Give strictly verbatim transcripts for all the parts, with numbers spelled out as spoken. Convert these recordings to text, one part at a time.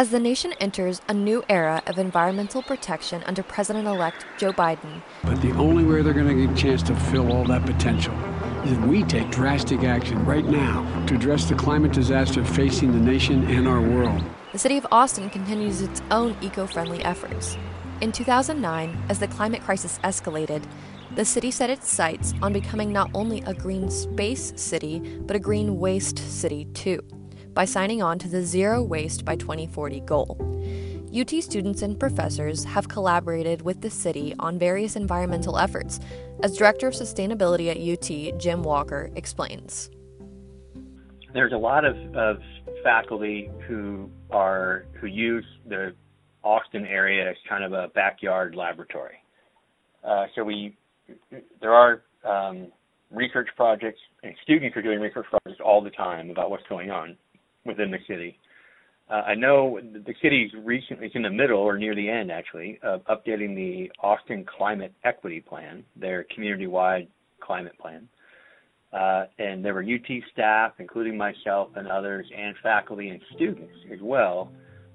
As the nation enters a new era of environmental protection under President-elect Joe Biden. But the only way they're going to get a chance to fill all that potential is if we take drastic action right now to address the climate disaster facing the nation and our world. The city of Austin continues its own eco-friendly efforts. In two thousand nine, as the climate crisis escalated, the city set its sights on becoming not only a green space city, but a green waste city too, by signing on to the Zero Waste by twenty forty goal. U T students and professors have collaborated with the city on various environmental efforts, as Director of Sustainability at U T, Jim Walker, explains. There's a lot of, of faculty who are who use the Austin area as kind of a backyard laboratory. Uh, so we there are um, research projects, and students are doing research projects all the time about what's going on within the city. Uh, I know the city's recently, it's in the middle or near the end actually, of updating the Austin Climate Equity Plan, their community-wide climate plan. Uh, and there were U T staff, including myself and others, and faculty and students as well,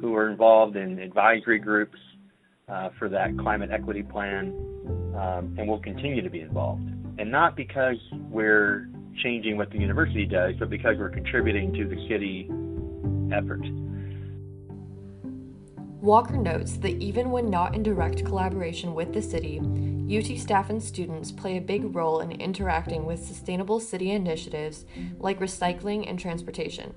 who were involved in advisory groups uh, for that climate equity plan, um, and will continue to be involved. And not because we're changing what the university does, but because we're contributing to the city effort. Walker notes that even when not in direct collaboration with the city, U T staff and students play a big role in interacting with sustainable city initiatives like recycling and transportation.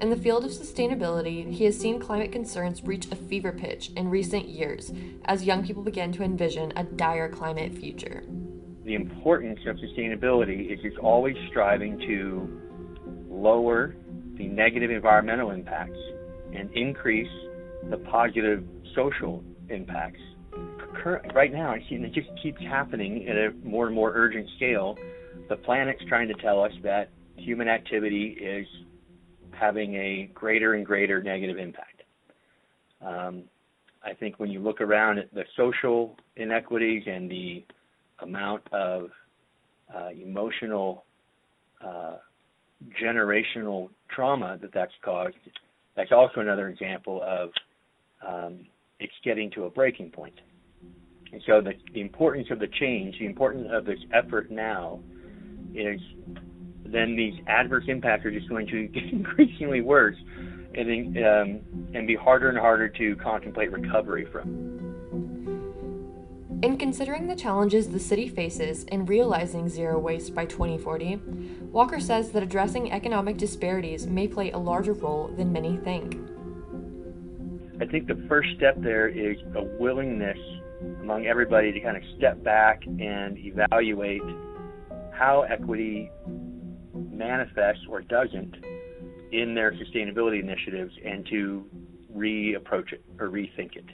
In the field of sustainability, he has seen climate concerns reach a fever pitch in recent years as young people begin to envision a dire climate future. The importance of sustainability is it's always striving to lower the negative environmental impacts and increase the positive social impacts. Right now, it just keeps happening at a more and more urgent scale. The planet's trying to tell us that human activity is having a greater and greater negative impact. Um, I think when you look around at the social inequities and the amount of uh, emotional, uh, generational trauma that that's caused, that's also another example of um, it's getting to a breaking point. And so the, the importance of the change, the importance of this effort now is then these adverse impacts are just going to get increasingly worse and, um, and be harder and harder to contemplate recovery from. In considering the challenges the city faces in realizing zero waste by twenty forty, Walker says that addressing economic disparities may play a larger role than many think. I think the first step there is a willingness among everybody to kind of step back and evaluate how equity manifests or doesn't in their sustainability initiatives and to reapproach it or rethink it.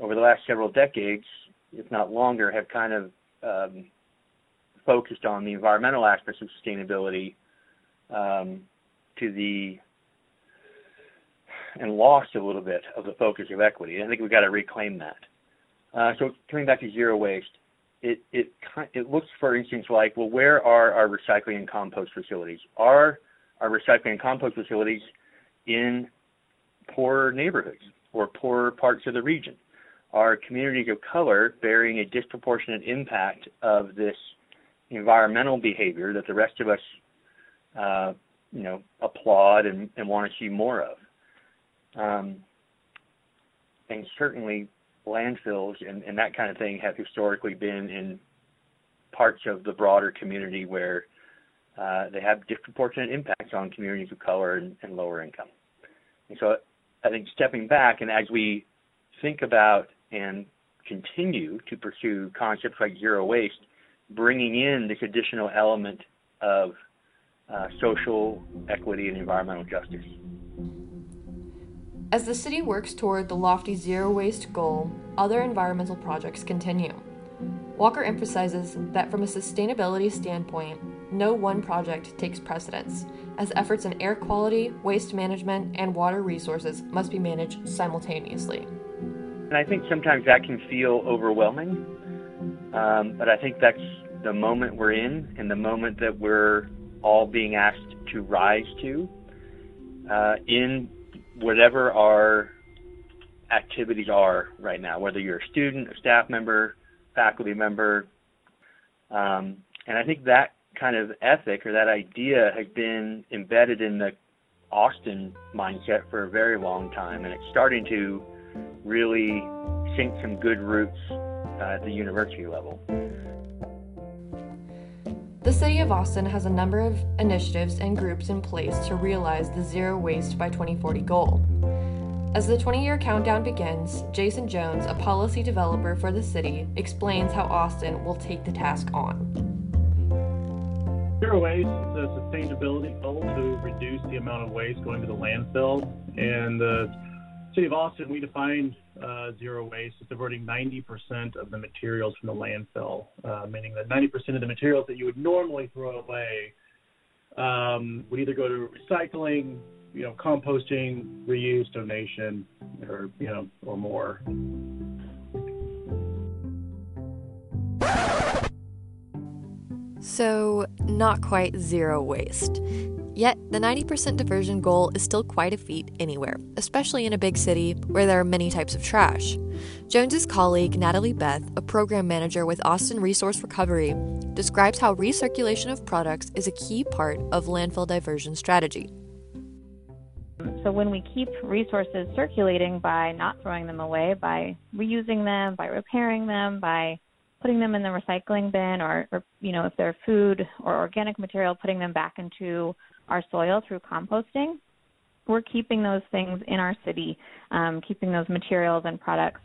Over the last several decades, if not longer, have kind of um, focused on the environmental aspects of sustainability um, to the and lost a little bit of the focus of equity. I think we've got to reclaim that. Uh, so coming back to zero waste, it it it looks, for instance, like, well, where are our recycling and compost facilities? Are our recycling and compost facilities in poorer neighborhoods or poorer parts of the region? Are communities of color bearing a disproportionate impact of this environmental behavior that the rest of us, uh, you know, applaud and, and want to see more of? Um, and certainly landfills and, and that kind of thing have historically been in parts of the broader community where uh, they have disproportionate impacts on communities of color and, and lower income. And so I think stepping back, and as we think about and continue to pursue concepts like zero waste, bringing in this additional element of uh, social equity and environmental justice. As the city works toward the lofty zero waste goal, other environmental projects continue. Walker emphasizes that from a sustainability standpoint, no one project takes precedence, as efforts in air quality, waste management, and water resources must be managed simultaneously. And I think sometimes that can feel overwhelming, um, but I think that's the moment we're in and the moment that we're all being asked to rise to uh, in whatever our activities are right now, whether you're a student, a staff member, faculty member. Um, and I think that kind of ethic or that idea has been embedded in the Austin mindset for a very long time, and it's starting to really sink some good roots uh, at the university level. The City of Austin has a number of initiatives and groups in place to realize the Zero Waste by twenty forty goal. As the twenty-year countdown begins, Jason Jones, a policy developer for the city, explains how Austin will take the task on. Zero Waste is a sustainability goal to reduce the amount of waste going to the landfill. And the City of Austin, we define uh, zero waste as diverting ninety percent of the materials from the landfill, uh, meaning that ninety percent of the materials that you would normally throw away um, would either go to recycling, you know, composting, reuse, donation, or, you know, or more. So, not quite zero waste. Yet, the ninety percent diversion goal is still quite a feat anywhere, especially in a big city where there are many types of trash. Jones's colleague, Natalie Beth, a program manager with Austin Resource Recovery, describes how recirculation of products is a key part of landfill diversion strategy. So when we keep resources circulating by not throwing them away, by reusing them, by repairing them, by putting them in the recycling bin, or, or you know, if they're food or organic material, putting them back into our soil through composting, we're keeping those things in our city, um, keeping those materials and products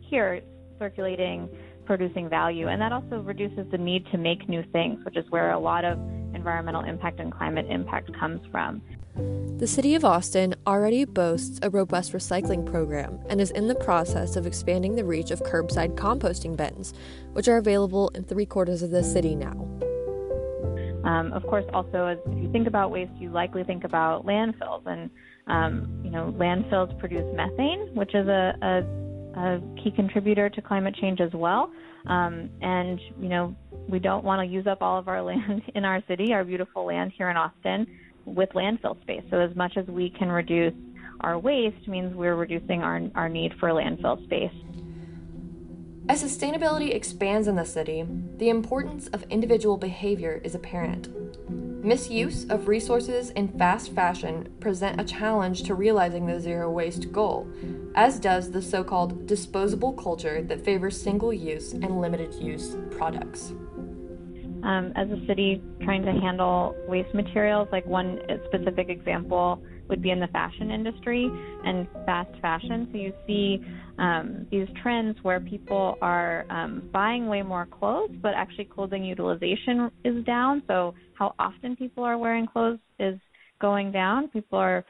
here, circulating, producing value. And that also reduces the need to make new things, which is where a lot of environmental impact and climate impact comes from. The City of Austin already boasts a robust recycling program and is in the process of expanding the reach of curbside composting bins, which are available in three quarters of the city now. Um, of course, also, as if you think about waste, you likely think about landfills, and um, you know, landfills produce methane, which is a, a, a key contributor to climate change as well. Um, and you know, we don't want to use up all of our land in our city, our beautiful land here in Austin, with landfill space. So as much as we can reduce our waste means we're reducing our, our need for landfill space. As sustainability expands in the city, the importance of individual behavior is apparent. Misuse of resources in fast fashion present a challenge to realizing the zero waste goal, as does the so-called disposable culture that favors single-use and limited-use products. Um, as a city trying to handle waste materials, like one specific example would be in the fashion industry and fast fashion. So you see um, these trends where people are um, buying way more clothes, but actually clothing utilization is down. So how often people are wearing clothes is going down. People are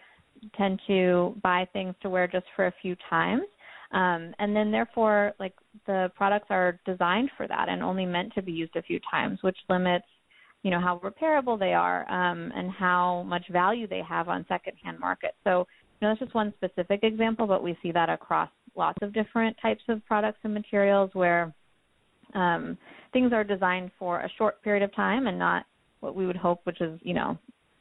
tend to buy things to wear just for a few times. Um, and then therefore, like, the products are designed for that and only meant to be used a few times, which limits, you know, how repairable they are um, and how much value they have on secondhand markets. So, you know, that's just one specific example, but we see that across lots of different types of products and materials where um, things are designed for a short period of time and not what we would hope, which is, you know,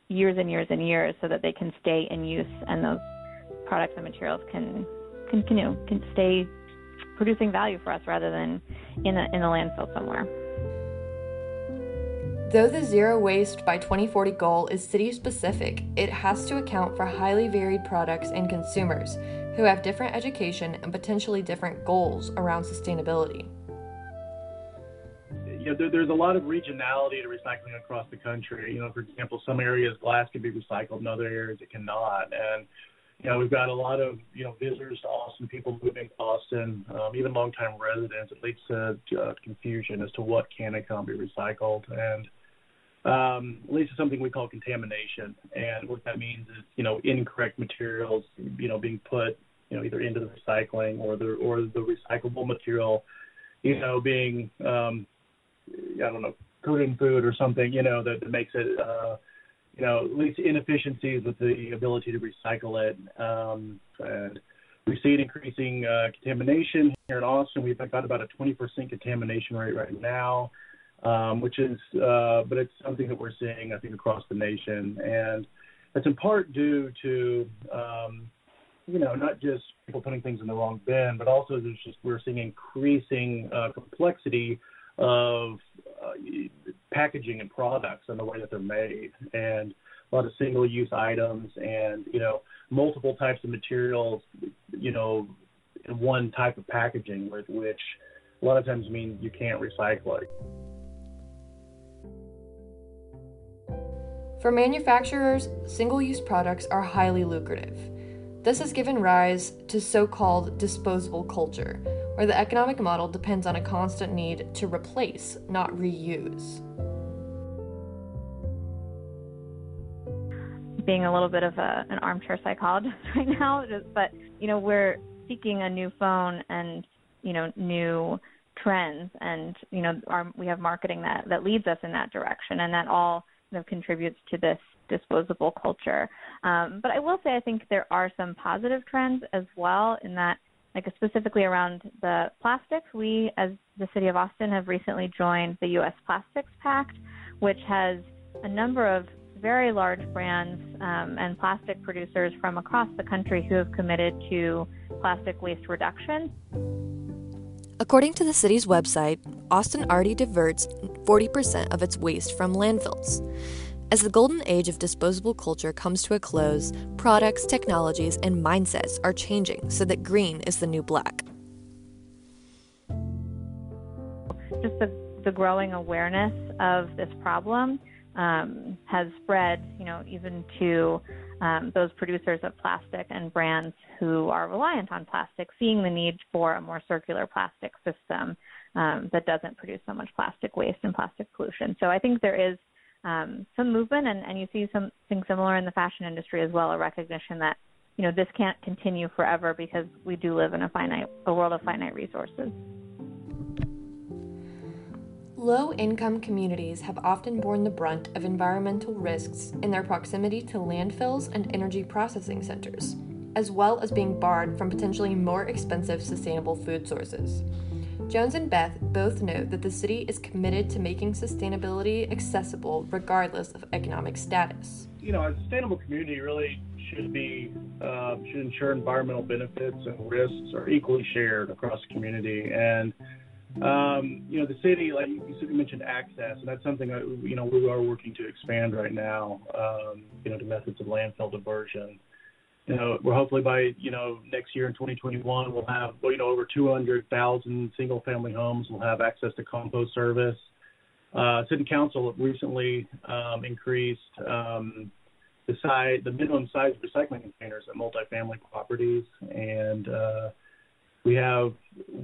years and years and years, so that they can stay in use and those products and materials can continue, can stay producing value for us rather than in a, in a landfill somewhere. Though the Zero Waste by twenty forty goal is city-specific, it has to account for highly varied products and consumers who have different education and potentially different goals around sustainability. You know, there, there's a lot of regionality to recycling across the country. You know, for example, some areas glass can be recycled, in other areas it cannot. And you know, we've got a lot of, you know, visitors to Austin, people moving to Austin, um, even longtime residents. It leads to uh, confusion as to what can and can't be recycled, and um, leads to something we call contamination. And what that means is, you know, incorrect materials, you know, being put, you know, either into the recycling or the or the recyclable material, you know, being, um, I don't know, Korean food or something, you know, that, that makes it. Uh, You know, leads to inefficiencies with the ability to recycle it. Um, and we see it increasing uh, contamination here in Austin. We've got about a twenty percent contamination rate right now, um, which is, uh, but it's something that we're seeing, I think, across the nation. And That's in part due to, um, you know, not just people putting things in the wrong bin, but also there's just we're seeing increasing uh, complexity of uh, packaging and products and the way that they're made, and a lot of single-use items and, you know, multiple types of materials, you know, in one type of packaging, with which a lot of times means you can't recycle it. For manufacturers, single-use products are highly lucrative. This has given rise to so-called disposable culture, where the economic model depends on a constant need to replace, not reuse. Being a little bit of a, an armchair psychologist right now, just, but, you know, we're seeking a new phone and, you know, new trends, and, you know, our, we have marketing that, that leads us in that direction, and that all of contributes to this disposable culture. Um, but I will say I think there are some positive trends as well, in that, like specifically around the plastics, we as the city of Austin have recently joined the U S Plastics Pact, which has a number of very large brands um, and plastic producers from across the country who have committed to plastic waste reduction. According to the city's website, Austin already diverts forty percent of its waste from landfills. As the golden age of disposable culture comes to a close, products, technologies, and mindsets are changing so that green is the new black. Just the, the growing awareness of this problem um, has spread, you know, even to um, those producers of plastic and brands who are reliant on plastic, seeing the need for a more circular plastic system um, that doesn't produce so much plastic waste and plastic pollution. So I think there is Um, some movement, and, and you see something similar in the fashion industry as well, a recognition that, you know, this can't continue forever because we do live in a finite, a world of finite resources. Low-income communities have often borne the brunt of environmental risks in their proximity to landfills and energy processing centers, as well as being barred from potentially more expensive sustainable food sources. Jones and Beth both note that the city is committed to making sustainability accessible regardless of economic status. You know, a sustainable community really should be, uh, should ensure environmental benefits and risks are equally shared across the community. And, um, you know, the city, like you mentioned, access, and that's something that, you know, we are working to expand right now, um, you know, to methods of landfill diversion. You know, we're hopefully by, you know, next year in twenty twenty-one, we'll have, you know, over two hundred thousand single-family homes will have access to compost service. Uh, City Council recently um, increased um, the size, the minimum size of recycling containers at multifamily properties. And uh, we have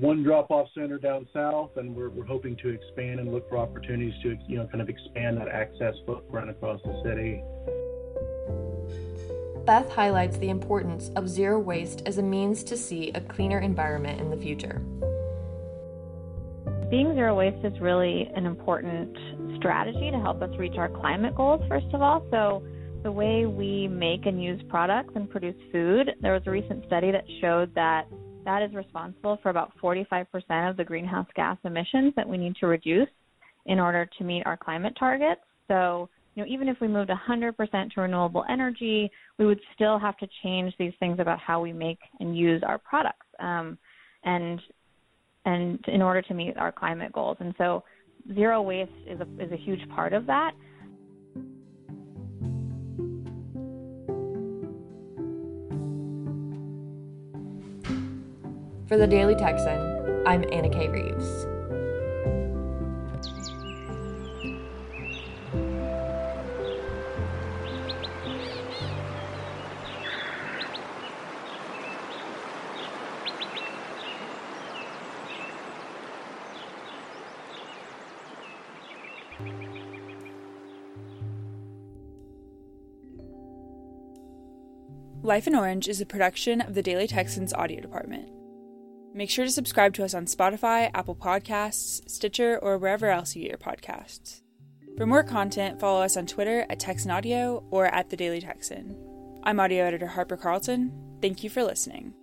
one drop-off center down south, and we're, we're hoping to expand and look for opportunities to, you know, kind of expand that access footprint across the city. Beth highlights the importance of zero waste as a means to see a cleaner environment in the future. Being zero waste is really an important strategy to help us reach our climate goals, first of all. So the way we make and use products and produce food, there was a recent study that showed that that is responsible for about forty-five percent of the greenhouse gas emissions that we need to reduce in order to meet our climate targets. So, you know, even if we moved one hundred percent to renewable energy, we would still have to change these things about how we make and use our products, um, and and in order to meet our climate goals. And so, zero waste is a, is a huge part of that. For the Daily Texan, I'm Anna Kay Reeves. Life in Orange is a production of the Daily Texan's audio department. Make sure to subscribe to us on Spotify, Apple Podcasts, Stitcher, or wherever else you get your podcasts. For more content, follow us on Twitter at Texan Audio or at the Daily Texan. I'm audio editor Harper Carlton. Thank you for listening.